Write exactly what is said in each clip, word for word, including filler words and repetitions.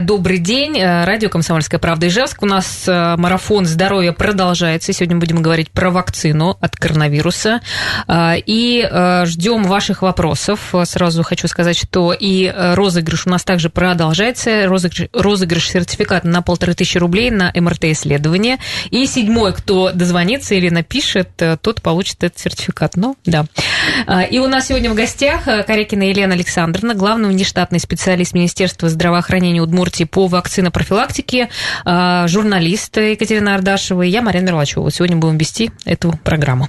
Добрый день. Радио «Комсомольская правда», Ижевск. У нас марафон здоровья продолжается. Сегодня будем говорить про вакцину от коронавируса. И ждем ваших вопросов. Сразу хочу сказать, что и розыгрыш у нас также продолжается. Розыгрыш, розыгрыш сертификата на полторы тысячи рублей на эм эр тэ-исследование. И седьмой, кто дозвонится или напишет, тот получит этот сертификат. Ну, да. И у нас сегодня в гостях Корякина Елена Александровна, главный внештатный специалист Министерства здравоохранения Удмуртии по вакцинопрофилактике, журналист Екатерина Ардашева и я, Мария Мерлачева. Сегодня будем вести эту программу.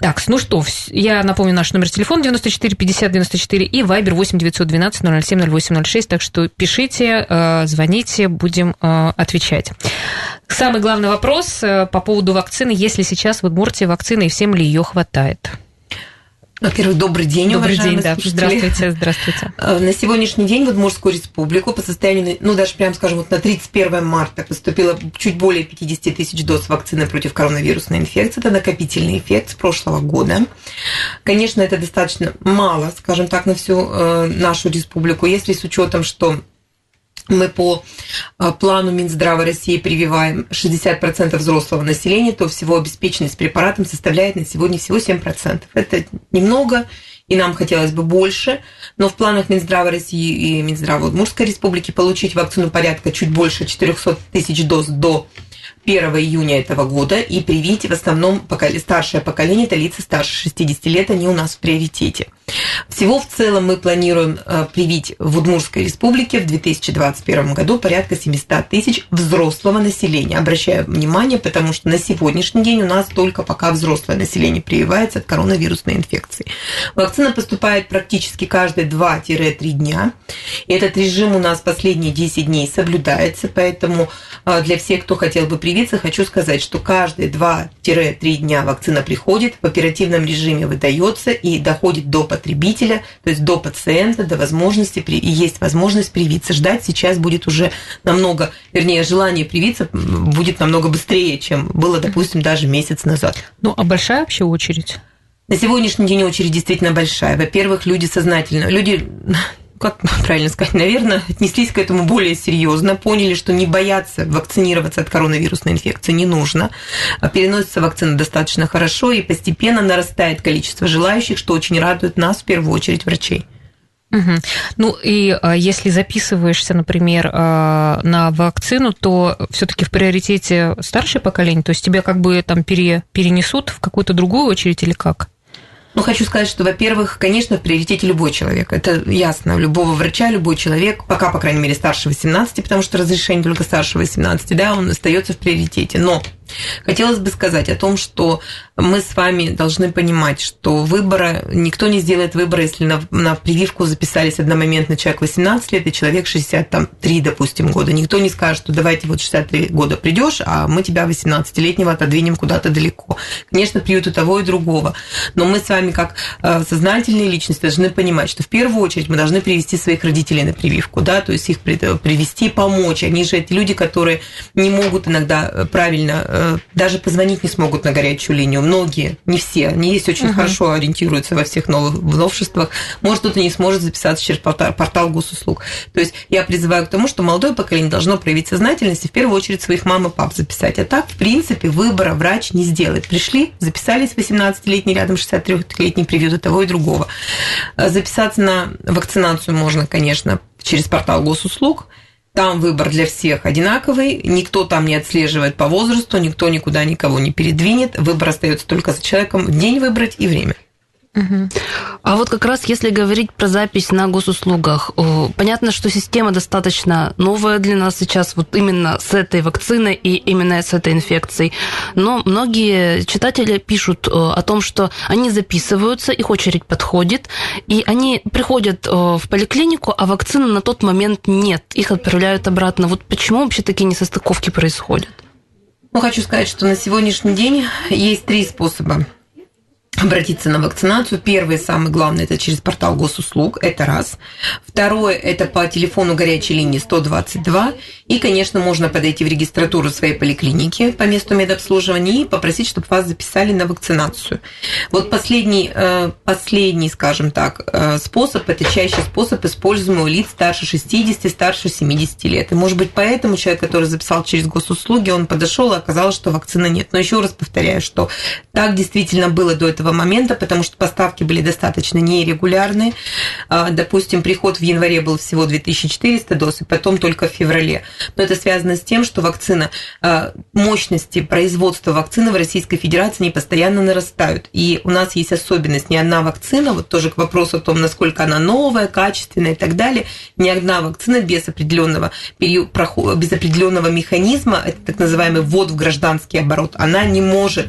Так, ну что, я напомню наш номер телефона девяносто четыре пятьдесят девяносто четыре и Вайбер восемь девятьсот двенадцать ноль ноль семь ноль восемь ноль шесть. Так что пишите, звоните, будем отвечать. Самый главный вопрос по поводу вакцины. Есть ли сейчас в Удмуртии вакцина и всем ли ее хватает? Во-первых, добрый день, добрый уважаемые день, слушатели. Да. Здравствуйте, здравствуйте. На сегодняшний день в Удмуртскую республику по состоянию, ну даже прям скажем, вот на тридцать первое марта поступило чуть более пятьдесят тысяч доз вакцины против коронавирусной инфекции. Это накопительный эффект с прошлого года. Конечно, это достаточно мало, скажем так, на всю нашу республику, если с учетом, что мы по плану Минздрава России прививаем шестьдесят процентов взрослого населения, то всего обеспеченность препаратом составляет на сегодня всего семь процентов. Это немного, и нам хотелось бы больше, но в планах Минздрава России и Минздрава Удмуртской республики получить вакцину порядка чуть больше четыреста тысяч доз до первого июня этого года и привить в основном старшее поколение, это лица старше шестидесяти лет, они у нас в приоритете. Всего в целом мы планируем привить в Удмуртской республике в две тысячи двадцать первом году порядорядка семьсот тысяч взрослого населения. Обращаю внимание, потому что на сегодняшний день у нас только пока взрослое население прививается от коронавирусной инфекции. Вакцина поступает практически каждые два-три дня. Этот режим у нас последние десять дней соблюдается, поэтому для всех, кто хотел бы привиться, хочу сказать, что каждые два-три дня вакцина приходит, в оперативном режиме выдается и доходит до потребителя, то есть до пациента, до возможности, и есть возможность привиться. Ждать сейчас будет уже намного, вернее, желание привиться будет намного быстрее, чем было, допустим, даже месяц назад. Ну, а большая вообще очередь? На сегодняшний день очередь действительно большая. Во-первых, люди сознательно, люди... как правильно сказать, наверное, отнеслись к этому более серьезно, поняли, что не бояться вакцинироваться от коронавирусной инфекции не нужно. Переносится вакцина достаточно хорошо, и постепенно нарастает количество желающих, что очень радует нас, в первую очередь, врачей. Угу. Ну и если записываешься, например, на вакцину, то все-таки в приоритете старшее поколение, то есть тебя как бы там пере, перенесут в какую-то другую очередь или как? Ну, хочу сказать, что, во-первых, конечно, в приоритете любой человек. Это ясно. У любого врача, любой человек, пока, по крайней мере, старше восемнадцати, потому что разрешение только старше восемнадцати, да, он остается в приоритете. Но хотелось бы сказать о том, что мы с вами должны понимать, что выбора, никто не сделает выбора, если на, на прививку записались одномоментно человек восемнадцать лет и человек шестьдесят три, допустим, года. Никто не скажет, что давайте вот шестьдесят три года придешь, а мы тебя восемнадцатилетнего отодвинем куда-то далеко. Конечно, приют у того и другого. Но мы с вами, как сознательные личности, должны понимать, что в первую очередь мы должны привести своих родителей на прививку, да, то есть их привести, помочь. Они же эти люди, которые не могут иногда правильно даже позвонить не смогут на горячую линию. Многие, не все, они есть очень uh-huh. хорошо ориентируются во всех новых новшествах. Может, кто-то не сможет записаться через портал, портал Госуслуг. То есть я призываю к тому, что молодое поколение должно проявить сознательность и в первую очередь своих мам и пап записать. А так, в принципе, выбора врач не сделает. Пришли, записались восемнадцатилетний рядом, шестьдесят трёхлетний привьют и того и другого. Записаться на вакцинацию можно, конечно, через портал Госуслуг. Там выбор для всех одинаковый, никто там не отслеживает по возрасту, никто никуда никого не передвинет, выбор остается только за человеком, день выбрать и время. Угу. А вот как раз если говорить про запись на госуслугах, понятно, что система достаточно новая для нас сейчас, вот именно с этой вакциной и именно с этой инфекцией, но многие читатели пишут о том, что они записываются, их очередь подходит, и они приходят в поликлинику, а вакцины на тот момент нет, их отправляют обратно. Вот почему вообще такие несостыковки происходят? Ну, хочу сказать, что на сегодняшний день есть три способа обратиться на вакцинацию. Первое, самое главное, это через портал Госуслуг, это раз. Второе, это по телефону горячей линии сто двадцать два. И, конечно, можно подойти в регистратуру своей поликлиники по месту медобслуживания и попросить, чтобы вас записали на вакцинацию. Вот последний, последний, скажем так, способ, это чаще способ, используемый у лиц старше шестидесяти, старше семидесяти лет. И, может быть, поэтому человек, который записал через Госуслуги, он подошел и оказалось, что вакцины нет. Но еще раз повторяю, что так действительно было до этого момента, потому что поставки были достаточно нерегулярные. Допустим, приход в январе был всего две тысячи четыреста доз, и потом только в феврале. Но это связано с тем, что вакцина, мощности производства вакцины в Российской Федерации не постоянно нарастают. И у нас есть особенность, ни одна вакцина, вот тоже к вопросу о том, насколько она новая, качественная и так далее, ни одна вакцина без определенного периода, без определенного механизма, это так называемый ввод в гражданский оборот, она не может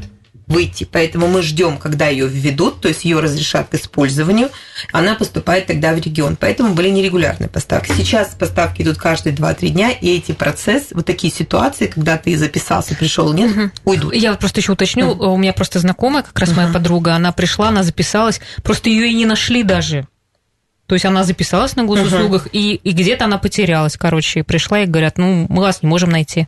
выйти. Поэтому мы ждем, когда ее введут, то есть ее разрешат к использованию, она поступает тогда в регион. Поэтому были нерегулярные поставки. Сейчас поставки идут каждые два-три дня, и эти процессы, вот такие ситуации, когда ты записался, пришел, нет, угу. уйдут. Я просто еще уточню, угу. у меня просто знакомая, как раз угу. моя подруга, она пришла, она записалась, просто ее и не нашли даже. То есть она записалась на госуслугах, угу. и, и где-то она потерялась, короче, и пришла, и говорят, ну, мы вас не можем найти.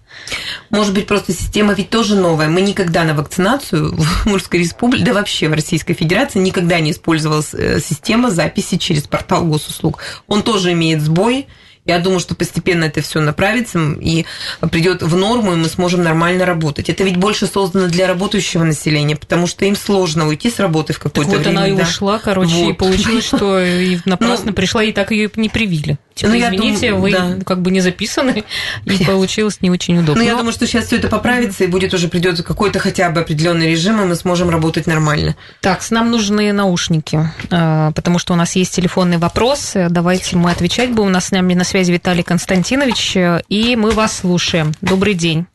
Может быть, просто система ведь тоже новая. Мы никогда на вакцинацию в Удмуртской республике, да вообще в Российской Федерации, никогда не использовалась система записи через портал Госуслуг. Он тоже имеет сбой. Я думаю, что постепенно это все направится и придет в норму, и мы сможем нормально работать. Это ведь больше создано для работающего населения, потому что им сложно уйти с работы в какое-то время. Так вот время, она и да? ушла, короче, вот. И получилось, что и напрасно ну, пришла, и так ее не привили. Типа, ну, извините, я думаю, вы да. как бы не записаны, и получилось не очень удобно. Ну, я думаю, что сейчас все это поправится, и будет уже придет какой-то хотя бы определенный режим, и мы сможем работать нормально. Так, нам нужны наушники, потому что у нас есть телефонный вопрос. Давайте мы отвечать будем. У нас с нами на связи Виталий Константинович, и мы вас слушаем. Добрый день.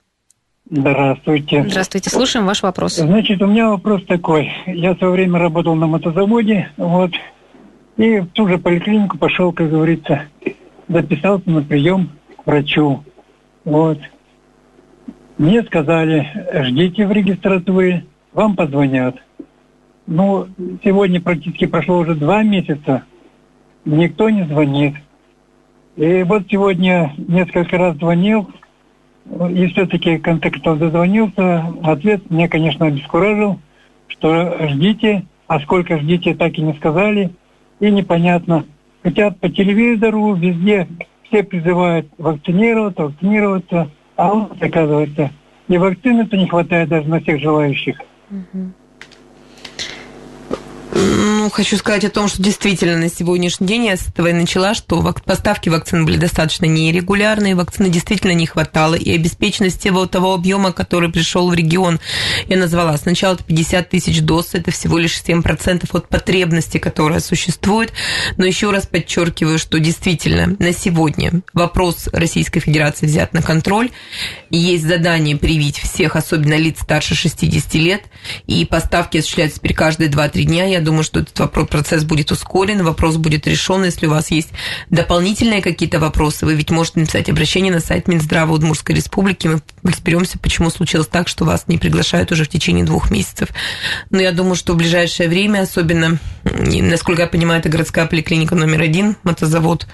Здравствуйте. Здравствуйте, слушаем ваш вопрос. Значит, у меня вопрос такой. Я в свое время работал на мотозаводе, вот, и в ту же поликлинику пошел, как говорится, записался на прием к врачу. Вот. Мне сказали, ждите в регистратуре, вам позвонят. Ну, сегодня практически прошло уже два месяца, никто не звонит. И вот сегодня несколько раз звонил, и все-таки контактов дозвонился. Ответ меня, конечно, обескуражил, что ждите, а сколько ждите, так и не сказали, и непонятно. Хотя по телевизору, везде все призывают вакцинироваться, вакцинироваться, а он, оказывается, и вакцины-то не хватает даже на всех желающих. Ну, хочу сказать о том, что действительно на сегодняшний день я с этого и начала, что поставки вакцин были достаточно нерегулярные, вакцины действительно не хватало, и обеспеченность того, того объема, который пришел в регион, я назвала сначала это пятьдесят тысяч доз, это всего лишь семь процентов от потребности, которая существует, но еще раз подчеркиваю, что действительно на сегодня вопрос Российской Федерации взят на контроль, есть задание привить всех, особенно лиц старше шестидесяти лет, и поставки осуществляются теперь каждые два-три дня. Я думаю, что этот вопрос, процесс будет ускорен, вопрос будет решен. Если у вас есть дополнительные какие-то вопросы, вы ведь можете написать обращение на сайт Минздрава Удмуртской республики. Мы разберемся, почему случилось так, что вас не приглашают уже в течение двух месяцев. Но я думаю, что в ближайшее время, особенно, насколько я понимаю, это городская поликлиника номер один, мотозавод,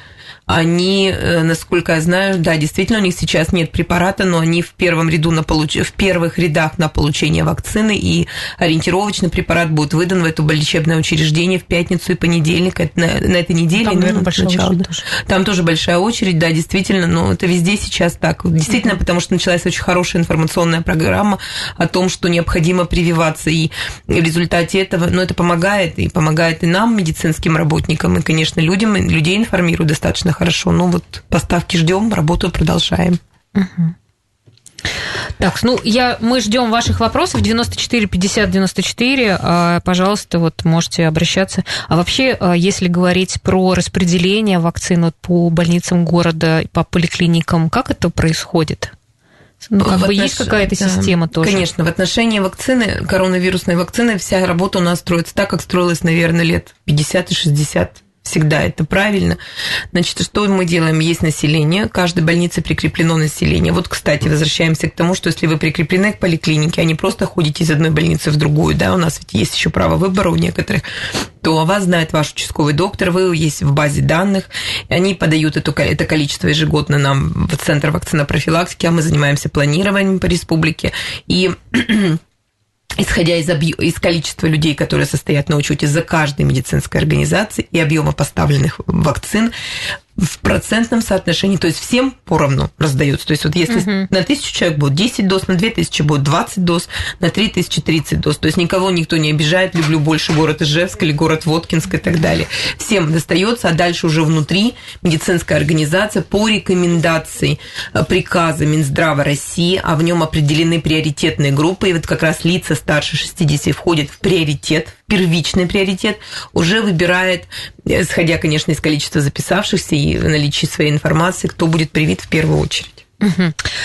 они, насколько я знаю, да, действительно, у них сейчас нет препарата, но они в первом ряду на получ... в первых рядах на получение вакцины, и ориентировочный препарат будет выдан в это лечебное учреждение в пятницу и понедельник на, на этой неделе. Там, наверное, большая очередь тоже. Там тоже большая очередь, да, действительно, но это везде сейчас так. Действительно, mm-hmm. потому что началась очень хорошая информационная программа о том, что необходимо прививаться, и в результате этого, ну, это помогает, и помогает и нам, медицинским работникам, и, конечно, людям, и людей информируют достаточно хорошо. Ну вот поставки ждем, работу продолжаем. Угу. Так, ну я, мы ждем ваших вопросов. девяносто четыре пятьдесят девяносто четыре. Э, пожалуйста, вот можете обращаться. А вообще, э, если говорить про распределение вакцин вот, по больницам города, по поликлиникам, как это происходит? Ну, как в бы отнош... есть какая-то система да, тоже. Конечно, в отношении вакцины, коронавирусной вакцины, вся работа у нас строится так, как строилась, наверное, лет пятьдесят и шестьдесят. всегда это правильно. Значит, что мы делаем? Есть население, к каждой больнице прикреплено население. Вот, кстати, возвращаемся к тому, что если вы прикреплены к поликлинике, а не просто ходите из одной больницы в другую, да, у нас ведь есть еще право выбора у некоторых, то о вас знает ваш участковый доктор, вы есть в базе данных, и они подают это количество ежегодно нам в Центр вакцинопрофилактики, а мы занимаемся планированием по республике, и... исходя из, объ... из количества людей, которые состоят на учете за каждой медицинской организацией и объема поставленных вакцин, в процентном соотношении, то есть всем поровну раздается. То есть вот если uh-huh. на тысячу человек будет десять доз, на две тысячи будет двадцать доз, на три тысячи тридцать доз. То есть никого никто не обижает, люблю больше город Ижевск или город Воткинск и так далее. Всем достается, а дальше уже внутри медицинская организация по рекомендации приказа Минздрава России, а в нем определены приоритетные группы, и вот как раз лица старше шестидесяти входят в приоритет, в первичный приоритет, уже выбирает, исходя, конечно, из количества записавшихся и наличии своей информации, кто будет привит в первую очередь.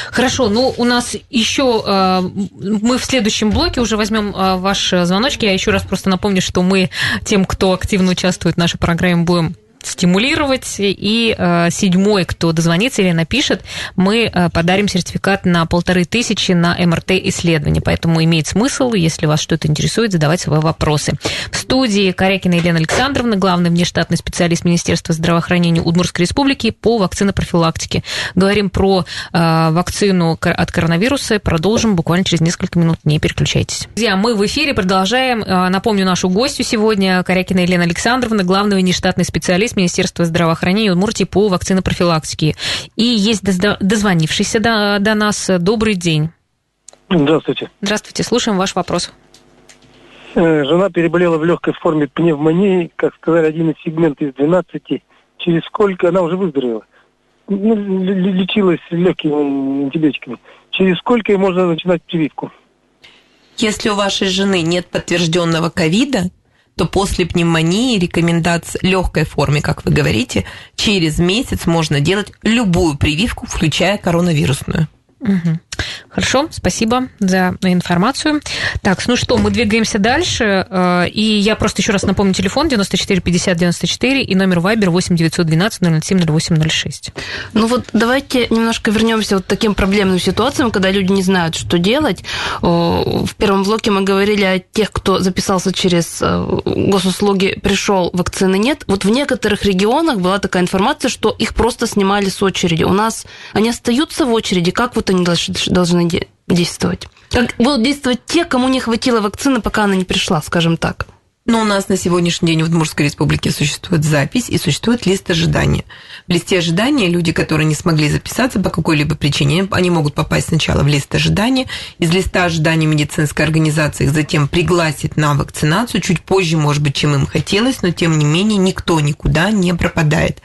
Хорошо, ну у нас еще э, мы в следующем блоке уже возьмем э, ваши звоночки. Я еще раз просто напомню, что мы тем, кто активно участвует в нашей программе, будем стимулировать, и э, седьмой, кто дозвонится или напишет, мы э, подарим сертификат на полторы тысячи на эм эр тэ-исследование, поэтому имеет смысл, если вас что-то интересует, задавать свои вопросы. В студии Корякина Елена Александровна, главный внештатный специалист Министерства здравоохранения Удмуртской республики по вакцинопрофилактике. Говорим про э, вакцину от коронавируса, продолжим буквально через несколько минут, не переключайтесь. Друзья, мы в эфире, продолжаем. Напомню, нашу гостью сегодня Корякина Елена Александровна, главный внештатный специалист Министерства здравоохранения Удмуртии по вакцинопрофилактике. И есть дозвонившийся до, до нас. Добрый день. Здравствуйте. Здравствуйте. Слушаем ваш вопрос. Жена переболела в легкой форме пневмонии, как сказали, один из сегментов из двенадцати. Через сколько... Она уже выздоровела. Ну, лечилась легкими антибиотиками. Через сколько ей можно начинать прививку? Если у вашей жены нет подтвержденного ковида, то после пневмонии рекомендация легкой форме, как вы говорите, через месяц можно делать любую прививку, включая коронавирусную. Угу. Хорошо, спасибо за информацию. Так, ну что, мы двигаемся дальше. И я просто еще раз напомню, телефон девяносто четыре пятьдесят девяносто четыре и номер Viber восемь девятьсот двенадцать ноль ноль семь ноль восемь ноль шесть. Ну вот давайте немножко вернемся вот к таким проблемным ситуациям, когда люди не знают, что делать. В первом блоке мы говорили о тех, кто записался через госуслуги, пришел, вакцины нет. Вот в некоторых регионах была такая информация, что их просто снимали с очереди. У нас они остаются в очереди, как вот они должны действовать? Как будут действовать те, кому не хватило вакцины, пока она не пришла, скажем так? Но у нас на сегодняшний день в Удмуртской республике существует запись и существует лист ожидания. В листе ожидания люди, которые не смогли записаться по какой-либо причине, они могут попасть сначала в лист ожидания. Из листа ожидания медицинская организация их затем пригласит на вакцинацию, чуть позже, может быть, чем им хотелось, но тем не менее никто никуда не пропадает.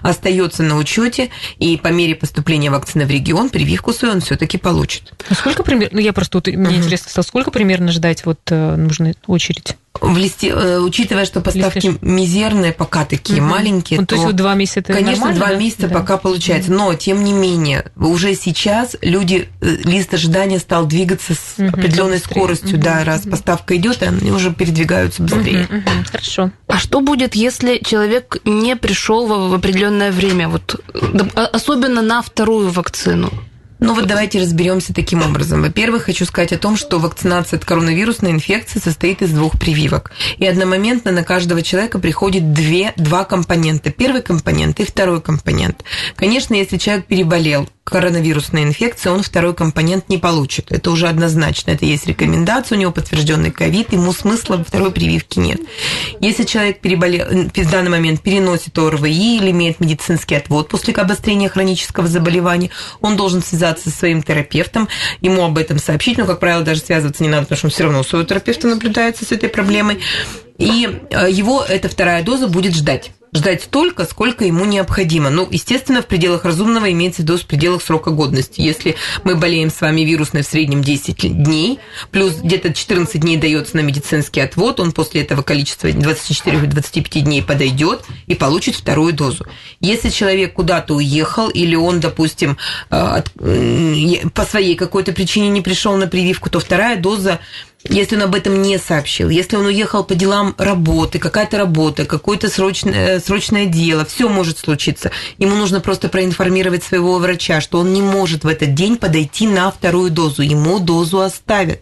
Остается на учете, и по мере поступления вакцины в регион прививку свою он все-таки получит. А сколько примерно, ну, я просто, вот, мне uh-huh. интересно стало, сколько примерно ждать вот нужной очередь? В листе, учитывая, что поставки Листыш. мизерные, пока такие угу. маленькие, ну, то, то есть вот два месяца, конечно, два да? месяца да. пока получается. Но тем не менее уже сейчас люди лист ожидания стал двигаться с угу. определенной быстрее. скоростью, угу. да, раз угу. поставка идет, они уже передвигаются быстрее. Угу. Угу. Хорошо. А что будет, если человек не пришел в определенное время, вот особенно на вторую вакцину? Ну вот давайте разберемся таким образом. Во-первых, хочу сказать о том, что вакцинация от коронавирусной инфекции состоит из двух прививок. И одномоментно на каждого человека приходит две, два компонента. Первый компонент и второй компонент. Конечно, если человек переболел коронавирусной инфекцией, он второй компонент не получит. Это уже однозначно. Это есть рекомендация, у него подтвержденный ковид, ему смысла во второй прививке нет. Если человек переболел, в данный момент переносит ОРВИ или имеет медицинский отвод после обострения хронического заболевания, он должен связаться со своим терапевтом, ему об этом сообщить, но, как правило, даже связываться не надо, потому что он все равно у своего терапевта наблюдается с этой проблемой. И его эта вторая доза будет ждать. Ждать столько, сколько ему необходимо. Ну, естественно, в пределах разумного имеется в виду в пределах срока годности. Если мы болеем с вами вирусной в среднем десять дней, плюс где-то четырнадцать дней дается на медицинский отвод, он после этого количества двадцать четыре-двадцать пять дней подойдет и получит вторую дозу. Если человек куда-то уехал или он, допустим, по своей какой-то причине не пришел на прививку, то вторая доза, если он об этом не сообщил, если он уехал по делам работы, какая-то работа, какой-то срочный, срочное дело, все может случиться. Ему нужно просто проинформировать своего врача, что он не может в этот день подойти на вторую дозу, ему дозу оставят.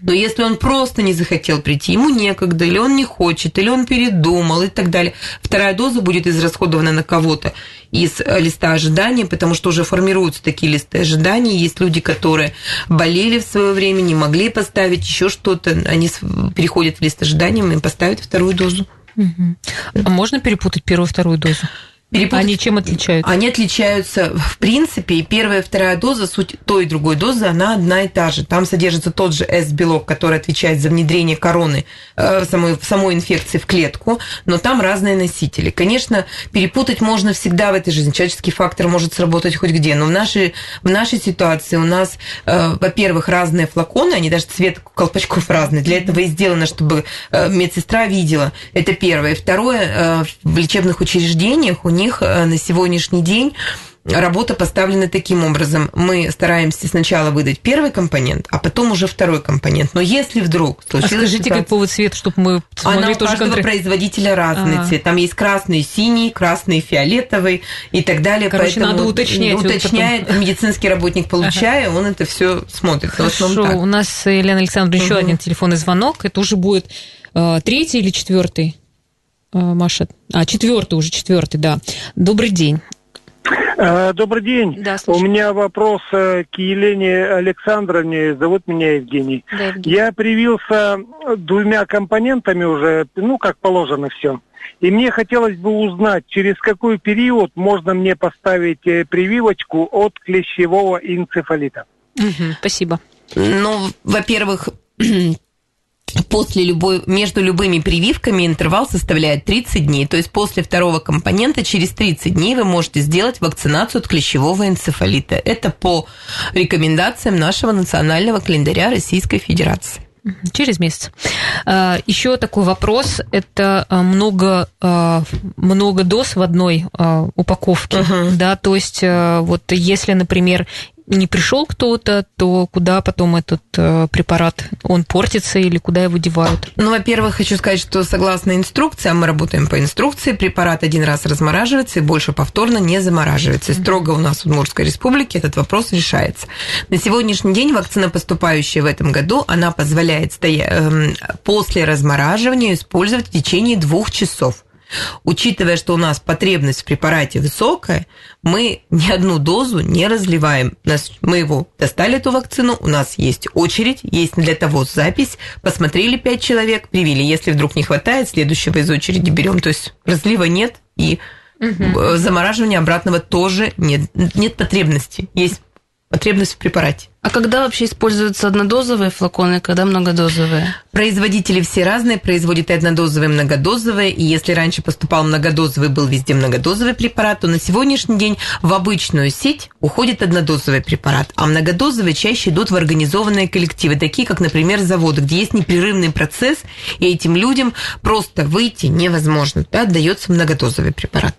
Но если он просто не захотел прийти, ему некогда, или он не хочет, или он передумал и так далее, вторая доза будет израсходована на кого-то из листа ожидания, потому что уже формируются такие листы ожидания. Есть люди, которые болели в свое время, не могли поставить еще что-то, они переходят в лист ожидания и поставят вторую дозу. Угу. А можно перепутать первую и вторую дозу? Перепутать. Они чем отличаются? Они отличаются, в принципе, и первая и вторая доза, суть той и другой дозы, она одна и та же. Там содержится тот же эс-белок, который отвечает за внедрение короны э, самой, самой инфекции в клетку, но там разные носители. Конечно, перепутать можно всегда в этой жизни. Человеческий фактор может сработать хоть где, но в нашей, в нашей ситуации у нас, э, во-первых, разные флаконы, они даже цвет колпачков разный. Для этого и сделано, чтобы э, медсестра видела. Это первое. И второе, э, в лечебных учреждениях у У них на сегодняшний день работа поставлена таким образом. Мы стараемся сначала выдать первый компонент, а потом уже второй компонент. Но если вдруг случилось... А скажите, ситуация... какой цвет, чтобы мы... Она у каждого контр... производителя разный А-а-а. цвет. Там есть красный, синий, красный, фиолетовый и так далее. Короче, поэтому надо уточнять. Уточняет вот потом... медицинский работник, получая, А-а-а. он это все смотрит. Хорошо, у нас, Елена Александровна, еще угу. один телефонный звонок. Это уже будет э, третий или четвертый? Маша. А, четвертый уже, четвертый, да. Добрый день. Добрый день. Да, у меня вопрос к Елене Александровне. Зовут меня Евгений. Да, Евгений. Я привился двумя компонентами уже, ну, как положено все. И мне хотелось бы узнать, через какой период можно мне поставить прививочку от клещевого энцефалита. Угу, спасибо. Ну, во-первых... После любой, между любыми прививками интервал составляет тридцать дней. То есть после второго компонента через тридцать дней вы можете сделать вакцинацию от клещевого энцефалита. Это по рекомендациям нашего национального календаря Российской Федерации. Через месяц. Еще такой вопрос. Это много, много доз в одной упаковке. Uh-huh. Да, то есть вот если, например... не пришел кто-то, то куда потом этот э, препарат, он портится или куда его девают? Ну, во-первых, хочу сказать, что согласно инструкции, а мы работаем по инструкции, препарат один раз размораживается и больше повторно не замораживается. Строго у нас в Удмуртской республике этот вопрос решается. На сегодняшний день вакцина, поступающая в этом году, она позволяет стоя... э, после размораживания использовать в течение двух часов. Учитывая, что у нас потребность в препарате высокая, мы ни одну дозу не разливаем. Мы его достали, эту вакцину, у нас есть очередь, есть для того запись, посмотрели пять человек, привили. Если вдруг не хватает, следующего из очереди берем. То есть разлива нет, и угу. замораживания обратного тоже нет. Нет потребности, есть потребность в препарате. А когда вообще используются однодозовые флаконы, когда многодозовые? Производители все разные, производят и однодозовые, и многодозовые. И если раньше поступал многодозовый, был везде многодозовый препарат, то на сегодняшний день в обычную сеть уходит однодозовый препарат. А многодозовые чаще идут в организованные коллективы, такие как, например, заводы, где есть непрерывный процесс, и этим людям просто выйти невозможно. Да, отдается многодозовый препарат.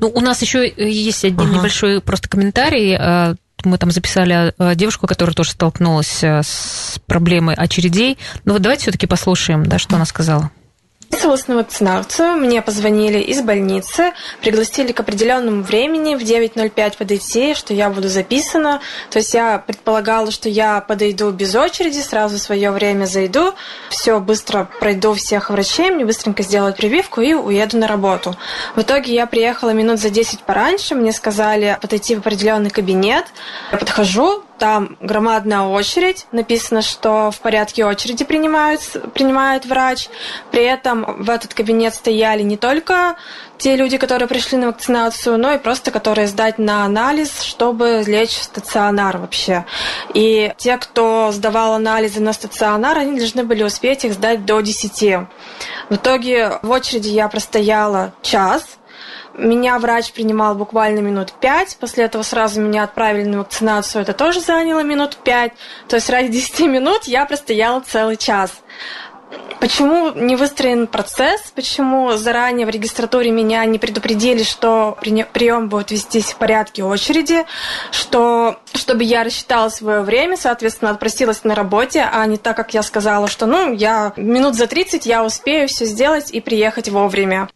Ну, у нас еще есть один ага. небольшой просто комментарий. Мы там записали девушку, которая тоже столкнулась с проблемой очередей. Но вот давайте все-таки послушаем, да, что она сказала. Записывалась на вакцинацию, мне позвонили из больницы, пригласили к определенному времени в девять ноль пять подойти, что я буду записана. То есть я предполагала, что я подойду без очереди, сразу в свое время зайду, все быстро пройду всех врачей, мне быстренько сделают прививку и уеду на работу. В итоге я приехала минут за десять пораньше, мне сказали подойти в определенный кабинет, я подхожу, там громадная очередь, написано, что в порядке очереди принимают, принимает врач. При этом в этот кабинет стояли не только те люди, которые пришли на вакцинацию, но и просто которые сдать на анализ, чтобы лечь в стационар вообще. И те, кто сдавал анализы на стационар, они должны были успеть их сдать до десяти. В итоге в очереди я простояла час. Меня врач принимал буквально минут пять, после этого сразу меня отправили на вакцинацию, это тоже заняло минут пять, то есть ради десяти минут я простояла целый час. Почему не выстроен процесс, почему заранее в регистратуре меня не предупредили, что прием будет вестись в порядке очереди, что, чтобы я рассчитала свое время, соответственно, отпросилась на работе, а не так, как я сказала, что ну, я минут за тридцать я успею все сделать и приехать вовремя.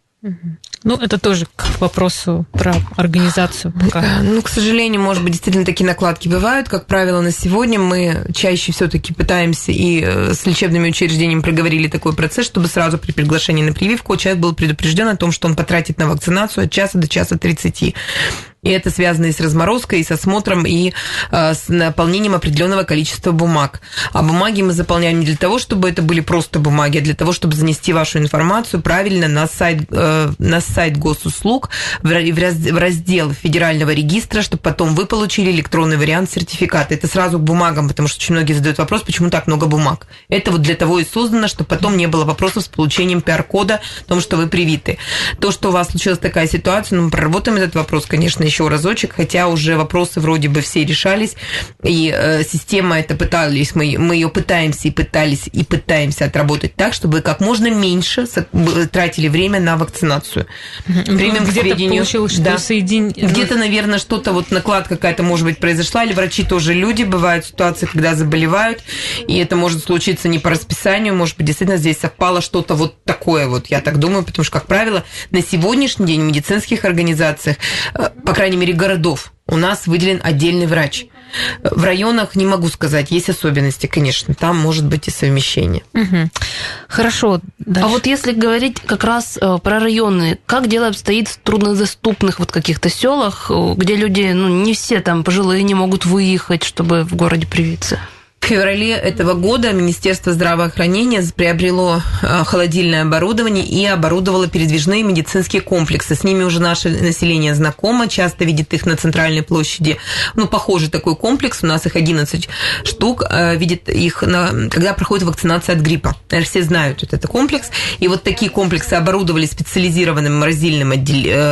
Ну, это тоже к вопросу про организацию. Пока. Ну, к сожалению, может быть, действительно такие накладки бывают. Как правило, на сегодня мы чаще все-таки пытаемся, и с лечебными учреждениями проговорили такой процесс, чтобы сразу при приглашении на прививку человек был предупрежден о том, что он потратит на вакцинацию от часа до часа тридцати. И это связано и с разморозкой, и с осмотром, и э, с наполнением определенного количества бумаг. А бумаги мы заполняем не для того, чтобы это были просто бумаги, а для того, чтобы занести вашу информацию правильно на сайт, э, на сайт Госуслуг, в, в раздел Федерального регистра, чтобы потом вы получили электронный вариант сертификата. Это сразу к бумагам, потому что очень многие задают вопрос, почему так много бумаг. Это вот для того и создано, чтобы потом не было вопросов с получением пи ар кода о том, что вы привиты. То, что у вас случилась такая ситуация, ну, мы проработаем этот вопрос, конечно, еще разочек, хотя уже вопросы вроде бы все решались, и э, система это пытались, мы, мы ее пытаемся и пытались, и пытаемся отработать так, чтобы как можно меньше тратили время на вакцинацию. Примем к сведению. Да. Соедин... Где-то, наверное, что-то, вот накладка какая-то, может быть, произошла, или врачи тоже люди, бывают ситуации, когда заболевают, и это может случиться не по расписанию, может быть, действительно здесь совпало что-то вот такое, вот я так думаю, потому что, как правило, на сегодняшний день в медицинских организациях, пока по крайней мере, городов, у нас выделен отдельный врач. В районах, не могу сказать, есть особенности, конечно, там может быть и совмещение. Угу. Хорошо. Дальше. А вот если говорить как раз про районы, как дело обстоит в труднодоступных вот каких-то селах, где люди, ну, не все там пожилые не могут выехать, чтобы в городе привиться? В феврале этого года Министерство здравоохранения приобрело холодильное оборудование и оборудовало передвижные медицинские комплексы. С ними уже наше население знакомо, часто видит их на центральной площади. Ну, похожий такой комплекс, у нас их одиннадцать штук, видит их, на, когда проходит вакцинация от гриппа. Все знают вот этот комплекс. И вот такие комплексы оборудовали специализированным морозильным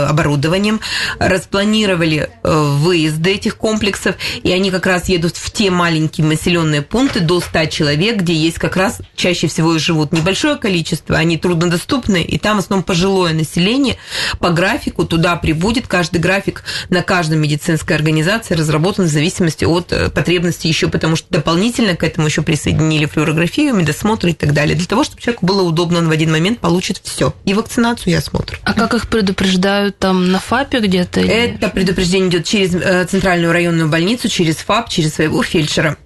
оборудованием, распланировали выезды этих комплексов, и они как раз едут в те маленькие населенные пункты до ста человек, где есть как раз чаще всего и живут небольшое количество, они труднодоступны, и там в основном пожилое население по графику туда прибудет. Каждый график на каждой медицинской организации разработан в зависимости от потребностей еще, потому что дополнительно к этому еще присоединили флюорографию, медосмотр и так далее, для того, чтобы человеку было удобно, он в один момент получит все, и вакцинацию, и осмотр. А как их предупреждают там на ФАПе где-то? Или... Это предупреждение идет через центральную районную больницу, через ФАП, через своего фельдшера.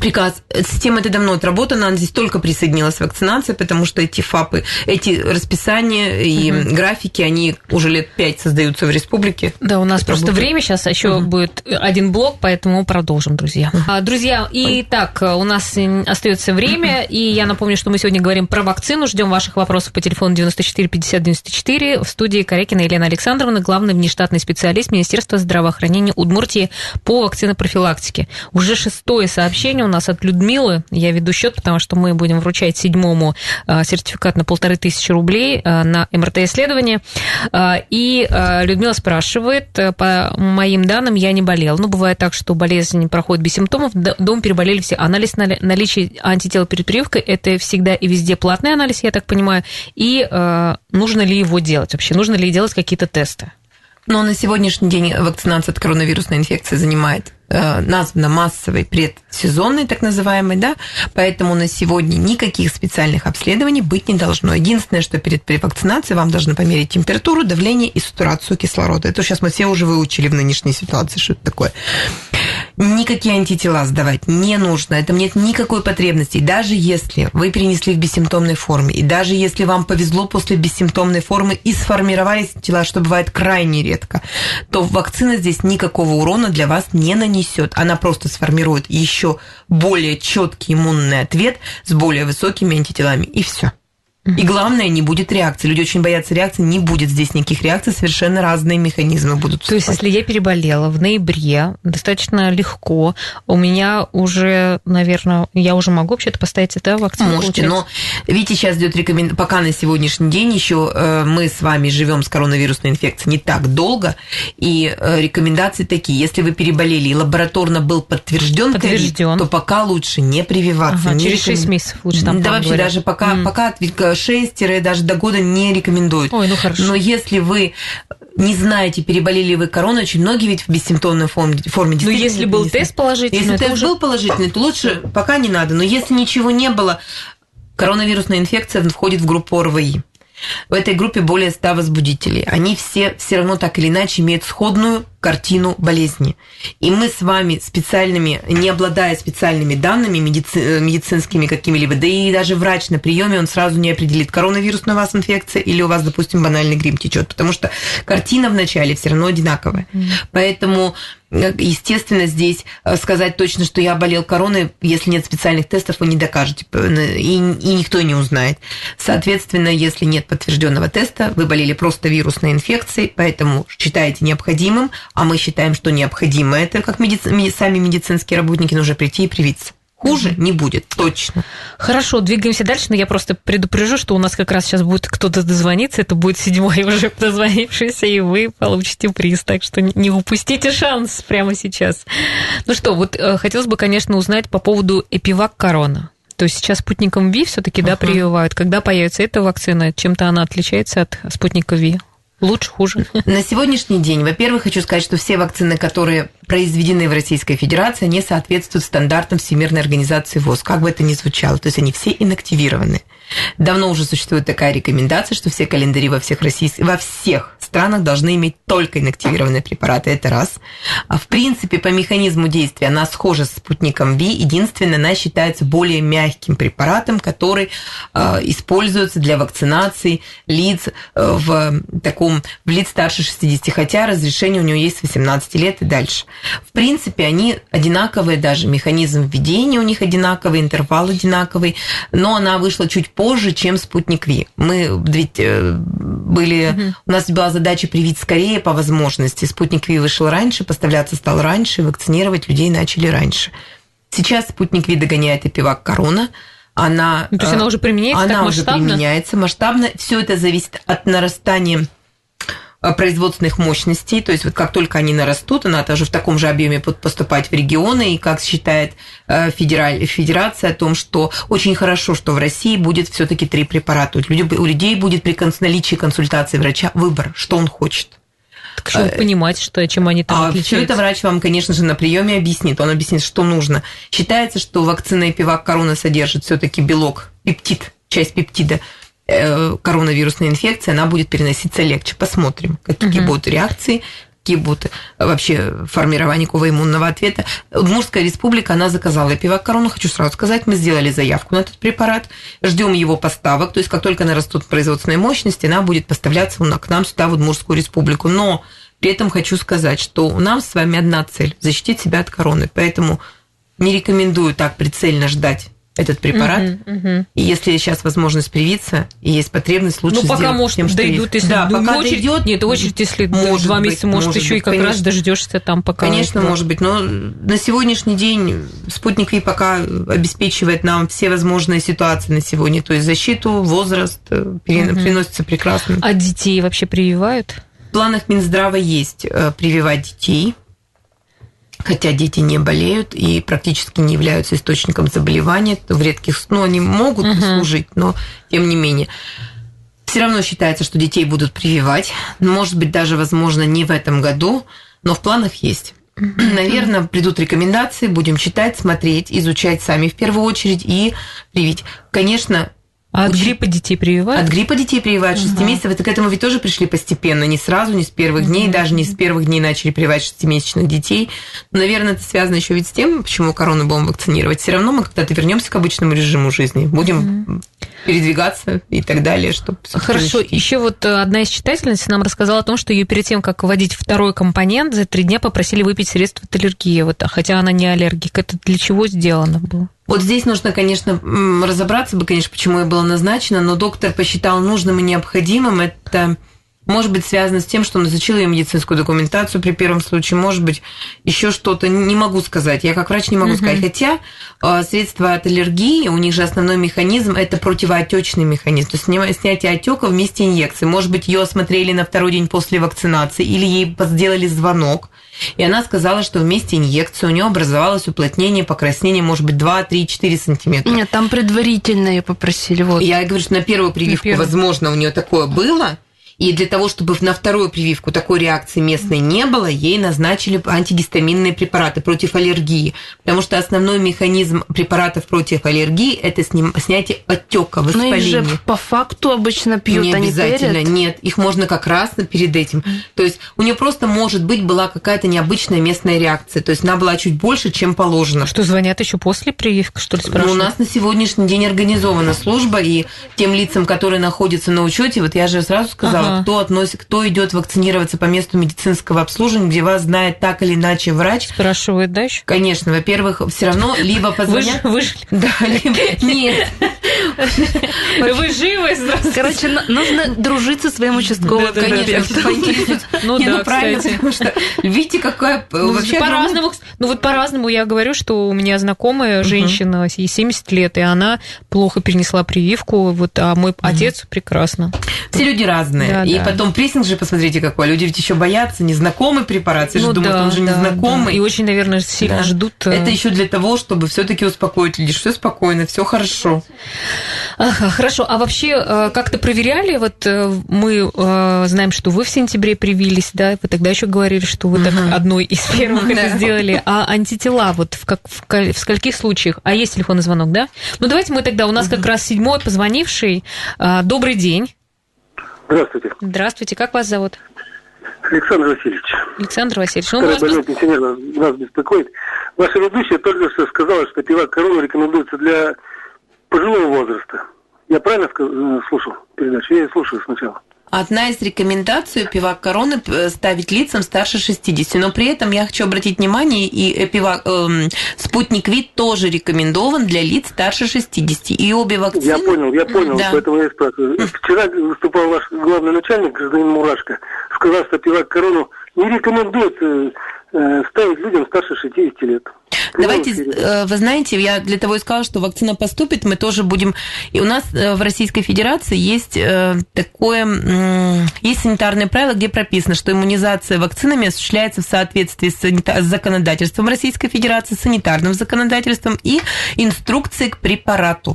Приказ. Система это давно отработана, она здесь только присоединилась вакцинация, потому что эти ФАПы, эти расписания и угу. графики, они уже лет пять создаются в республике. Да, у нас просто работает. Время сейчас еще угу. будет один блок, поэтому продолжим, друзья. Угу. Друзья, и так, у нас остается время, и я напомню, что мы сегодня говорим про вакцину, ждем ваших вопросов по телефону девяносто четыре пятьдесят девяносто четыре, в студии Корякина Елена Александровна, главный внештатный специалист Министерства здравоохранения Удмуртии по вакцинопрофилактике. Уже шестое сообщение у нас от Людмилы. Я веду счет, потому что мы будем вручать седьмому сертификат на полторы тысячи рублей на эм эр тэ-исследование. И Людмила спрашивает, по моим данным, я не болел. Ну, бывает так, что болезнь проходит без симптомов. Дома переболели все. Анализ наличия антител перед прививкой – это всегда и везде платный анализ, я так понимаю. И нужно ли его делать вообще? Нужно ли делать какие-то тесты? Но на сегодняшний день вакцинация от коронавирусной инфекции занимает названа массовой предсезонной, так называемой, да, поэтому на сегодня никаких специальных обследований быть не должно. Единственное, что перед вакцинацией вам должны померить температуру, давление и сатурацию кислорода. Это сейчас мы все уже выучили в нынешней ситуации, что это такое. Никакие антитела сдавать не нужно, этому нет никакой потребности. И даже если вы перенесли в бессимптомной форме, и даже если вам повезло после бессимптомной формы и сформировались антитела, что бывает крайне редко, то вакцина здесь никакого урона для вас не нанесет. Она просто сформирует еще более четкий иммунный ответ с более высокими антителами, и все. И главное, не будет реакции. Люди очень боятся реакции, не будет здесь никаких реакций, совершенно разные механизмы будут. То есть, если я переболела в ноябре, достаточно легко, у меня уже, наверное, я уже могу вообще-то поставить это вакцину? Можете, получается? Но видите, сейчас идет рекомендация, пока на сегодняшний день еще мы с вами живем с коронавирусной инфекцией не так долго, и рекомендации такие, если вы переболели и лабораторно был подтвержден, подтвержден. COVID, то пока лучше не прививаться. Ага, не через реком... шесть месяцев лучше там. Да там вообще говорят. Даже пока, mm. пока шесть даже до года не рекомендуют. Ой, ну хорошо. Но если вы не знаете, переболели вы короной, очень многие ведь в бессимптомной форме. форме но если был тест положительный... Если тест уже... был положительный, то лучше пока не надо. Но если ничего не было, коронавирусная инфекция входит в группу эр вэ и. В этой группе более ста возбудителей. Они все все равно так или иначе имеют сходную картину болезни. И мы с вами специальными, не обладая специальными данными медици- медицинскими какими-либо, да и даже врач на приеме, он сразу не определит, коронавирусная у вас инфекция или у вас, допустим, банальный грипп течет, потому что картина вначале все равно одинаковая. Mm. Поэтому, естественно, здесь сказать точно, что я болел короной, если нет специальных тестов, вы не докажете, и, и никто не узнает. Соответственно, если нет подтвержденного теста, вы болели просто вирусной инфекцией, поэтому считаете необходимым, а мы считаем, что необходимо это, как медици... сами медицинские работники, нужно прийти и привиться. Хуже не будет, точно. Хорошо, двигаемся дальше, но я просто предупрежу, что у нас как раз сейчас будет кто-то дозвониться, это будет седьмой уже дозвонившийся, и вы получите приз, так что не упустите шанс прямо сейчас. Ну что, вот хотелось бы, конечно, узнать по поводу ЭпиВакКорона. То есть сейчас спутником V все-таки, да, прививают. Когда появится эта вакцина, чем-то она отличается от спутника V? Лучше, хуже? На сегодняшний день, во-первых, хочу сказать, что все вакцины, которые произведены в Российской Федерации, не соответствуют стандартам Всемирной организации ВОЗ, как бы это ни звучало. То есть они все инактивированы. Давно уже существует такая рекомендация, что все календари во всех, российск... во всех странах должны иметь только инактивированные препараты. Это раз. А в принципе, по механизму действия она схожа с спутником V. Единственное, она считается более мягким препаратом, который э, используется для вакцинации лиц э, в таком в лиц старше шестидесяти, хотя разрешение у него есть с восемнадцати лет и дальше. В принципе, они одинаковые, даже механизм введения у них одинаковый, интервал одинаковый, но она вышла чуть позже, чем спутник V. Мы ведь были... Mm-hmm. У нас была задача привить скорее по возможности. Спутник V вышел раньше, поставляться стал раньше, вакцинировать людей начали раньше. Сейчас спутник V догоняет ЭпиВакКорона. Она... То есть она уже применяется она так масштабно? Она уже применяется масштабно. Все это зависит от нарастания производственных мощностей, то есть вот как только они нарастут, она тоже в таком же объеме будет поступать в регионы, и как считает федераль, федерация о том, что очень хорошо, что в России будет все-таки три препарата. У людей будет при наличии консультации врача выбор, что он хочет. Так чтобы понимать, что, чем они там а отличаются. А все это врач вам, конечно же, на приеме объяснит. Он объяснит, что нужно. Считается, что вакцина ЭпиВакКорона содержит все-таки белок, пептид, часть пептида коронавирусная инфекция, она будет переноситься легче. Посмотрим, какие угу. будут реакции, какие будут вообще формирование какого иммунного ответа. Удмуртская республика, она заказала ЭпиВакКорону. Хочу сразу сказать, мы сделали заявку на этот препарат, ждем его поставок. То есть, как только нарастут производственные мощности, она будет поставляться к нам сюда, в Удмуртскую республику. Но при этом хочу сказать, что у нас с вами одна цель – защитить себя от короны. Поэтому не рекомендую так прицельно ждать этот препарат. Uh-huh, uh-huh. И если сейчас возможность привиться, и есть потребность, лучше ну, сделать. Ну, пока, может, тем, дойдут, если да, пока очередь, дойдет. Нет, очередь, если может два месяца, быть, может, может еще быть, и как конечно. раз дождешься там пока. Конечно, это... может быть. Но на сегодняшний день спутник V пока обеспечивает нам все возможные ситуации на сегодня. То есть защиту, возраст, uh-huh. приносится прекрасно. А детей вообще прививают? В планах Минздрава есть прививать детей. Хотя дети не болеют и практически не являются источником заболевания, в редких случаях, ну, они могут угу. служить, но тем не менее. Все равно считается, что детей будут прививать. Может быть, даже, возможно, не в этом году, но в планах есть. Наверное, придут рекомендации, будем читать, смотреть, изучать сами в первую очередь и привить. Конечно, А от Уч... гриппа детей прививают? От гриппа детей прививают шести угу. месяцев. Это к этому ведь тоже пришли постепенно. Не сразу, не с первых дней. Угу. Даже не с первых дней начали прививать шестимесячных детей. Но, наверное, это связано еще ведь с тем, почему корону будем вакцинировать. Все равно мы когда-то вернемся к обычному режиму жизни. Будем угу. передвигаться и так далее. Чтобы Хорошо. Защитить. Еще вот одна из читательниц нам рассказала о том, что ее перед тем, как вводить второй компонент, за три дня попросили выпить средство от аллергии. Вот, хотя она не аллергик. Это для чего сделано было? Вот здесь нужно, конечно, разобраться бы, конечно, почему ей было назначено, но доктор посчитал нужным и необходимым. Это может быть связано с тем, что он изучил ее медицинскую документацию при первом случае, может быть, еще что-то. Не могу сказать, я как врач не могу [S2] Угу. [S1] Сказать. Хотя средства от аллергии, у них же основной механизм – это противоотечный механизм, то есть снятие отека вместе инъекции. Может быть, ее осмотрели на второй день после вакцинации или ей сделали звонок. И она сказала, что вместе инъекции у нее образовалось уплотнение, покраснение, может быть, два, три, четыре сантиметра. Нет, там предварительно ее попросили. Вот. Я говорю, что на первую прививку, на первую. возможно, у нее такое было. И для того, чтобы на вторую прививку такой реакции местной не было, ей назначили антигистаминные препараты против аллергии. Потому что основной механизм препаратов против аллергии – это снятие отека, воспаления. Но их же по факту обычно пьют, не обязательно, они перед? Нет, их можно как раз перед этим. То есть у нее просто, может быть, была какая-то необычная местная реакция. То есть она была чуть больше, чем положено. Что, звонят еще после прививки, что ли, спрашивают? Ну, у нас на сегодняшний день организована служба, и тем лицам, которые находятся на учете, вот я же сразу сказала, ага. кто относится, кто идет вакцинироваться по месту медицинского обслуживания, где вас знает так или иначе врач. Спрашивают, да, еще? Конечно, во-первых, все равно либо позвонят... Выжили? Да, либо... Нет. Вы живы? Короче, нужно дружить со своим участковым. Да, да, конечно, да, да. Ну не, да, ну, правильно, кстати. Потому что видите, какая... Ну, вообще, по-разному, ну... ну вот по-разному я говорю, что у меня знакомая женщина, ей семьдесят лет, и она плохо перенесла прививку, вот, а мой отец прекрасно. Все люди разные. Да, и да. потом прессинг же, посмотрите, какой. Люди ведь еще боятся, незнакомый препарат. Все ну, же думают, да, он же да, незнакомый. Да. И очень, наверное, сильно да. ждут. Это еще для того, чтобы все-таки успокоить людей. Все спокойно, все хорошо. Ага, хорошо. А вообще как-то проверяли? Вот мы знаем, что вы в сентябре привились, да? Вы тогда еще говорили, что вы так угу. одной из первых да. это сделали. А антитела вот в, как, в скольких случаях? А есть телефонный звонок, да? Ну, давайте мы тогда. У нас угу. как раз седьмой позвонивший. Добрый день. Здравствуйте. Здравствуйте. Как вас зовут? Александр Васильевич. Александр Васильевич. Второй больной пенсионер вас беспокоит. Ваша ведущая только что сказала, что ЭпиВакКорона рекомендуется для пожилого возраста. Я правильно слушал передачу? Я ее слушаю сначала. Одна из рекомендаций ЭпиВакКороны ставить лицам старше шестидесяти. Но при этом я хочу обратить внимание, и эпивак, э, Спутник V тоже рекомендован для лиц старше шестидесяти. И обе вакцины... Я понял, я понял, да. поэтому я спрашиваю. Вчера выступал ваш главный начальник, гражданин Мурашко, сказал, что ЭпиВакКорону не рекомендует э, ставить людям старше шестидесяти лет. Давайте, вы знаете, я для того и сказала, что вакцина поступит, мы тоже будем... И у нас в Российской Федерации есть такое... Есть санитарное правило, где прописано, что иммунизация вакцинами осуществляется в соответствии с законодательством Российской Федерации, санитарным законодательством и инструкцией к препарату.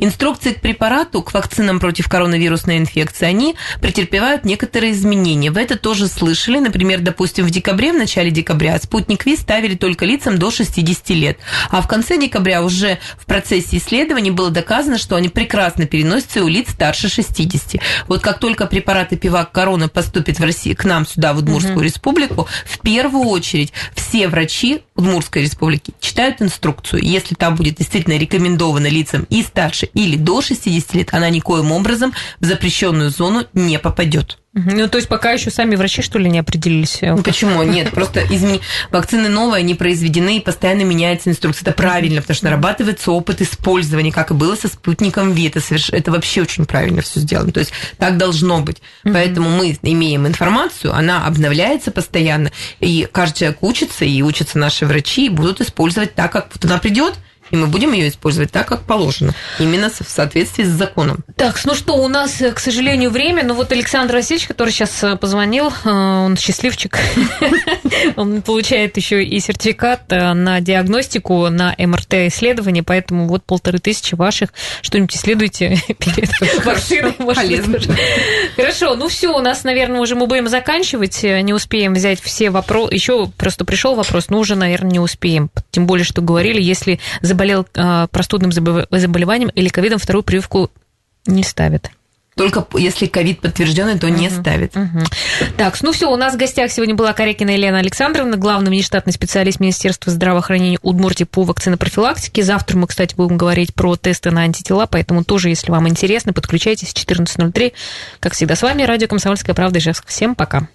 Инструкции к препарату, к вакцинам против коронавирусной инфекции, они претерпевают некоторые изменения. Вы это тоже слышали. Например, допустим, в декабре, в начале декабря Спутник V ставили только лицам до шестидесяти лет. А в конце декабря уже в процессе исследований было доказано, что они прекрасно переносятся у лиц старше шестидесяти. Вот как только препарат ЭпиВакКорона поступит в Россию, к нам сюда, в Удмуртскую угу. республику, в первую очередь все врачи Удмуртской республики читают инструкцию. Если там будет действительно рекомендовано лицам и старше или до шестидесяти лет, она никоим образом в запрещенную зону не попадет. Ну, то есть пока еще сами врачи, что ли, не определились? Ну, почему? Нет, просто измени... вакцины новые, они произведены, и постоянно меняется инструкция. Это правильно, потому что нарабатывается опыт использования, как и было со Спутником V. Это, соверш... это вообще очень правильно все сделано. То есть так должно быть. Mm-hmm. Поэтому мы имеем информацию, она обновляется постоянно, и каждый человек учится, и учатся наши врачи, и будут использовать так, как вот она придет. И мы будем ее использовать так, как положено, именно в соответствии с законом. Так, ну что, у нас, к сожалению, время. Но вот Александр Васильевич, который сейчас позвонил, он счастливчик. Он получает еще и сертификат на диагностику, на МРТ-исследование. Поэтому вот полторы тысячи ваших. Что-нибудь исследуйте перед вакциной. Хорошо, ну все, у нас, наверное, уже мы будем заканчивать. Не успеем взять все вопросы. Еще просто пришел вопрос, но уже, наверное, не успеем. Тем более, что говорили, если заболевание болел простудным заболеванием или ковидом, вторую прививку не ставят. Только если ковид подтвержденный, то не uh-huh. ставит. Uh-huh. Так, ну все, у нас в гостях сегодня была Корякина Елена Александровна, главный внештатный специалист Министерства здравоохранения Удмуртии по вакцинопрофилактике. Завтра мы, кстати, будем говорить про тесты на антитела, поэтому тоже, если вам интересно, подключайтесь в четырнадцать ноль три. Как всегда, с вами Радио Комсомольская Правда, Ижевск. Всем пока.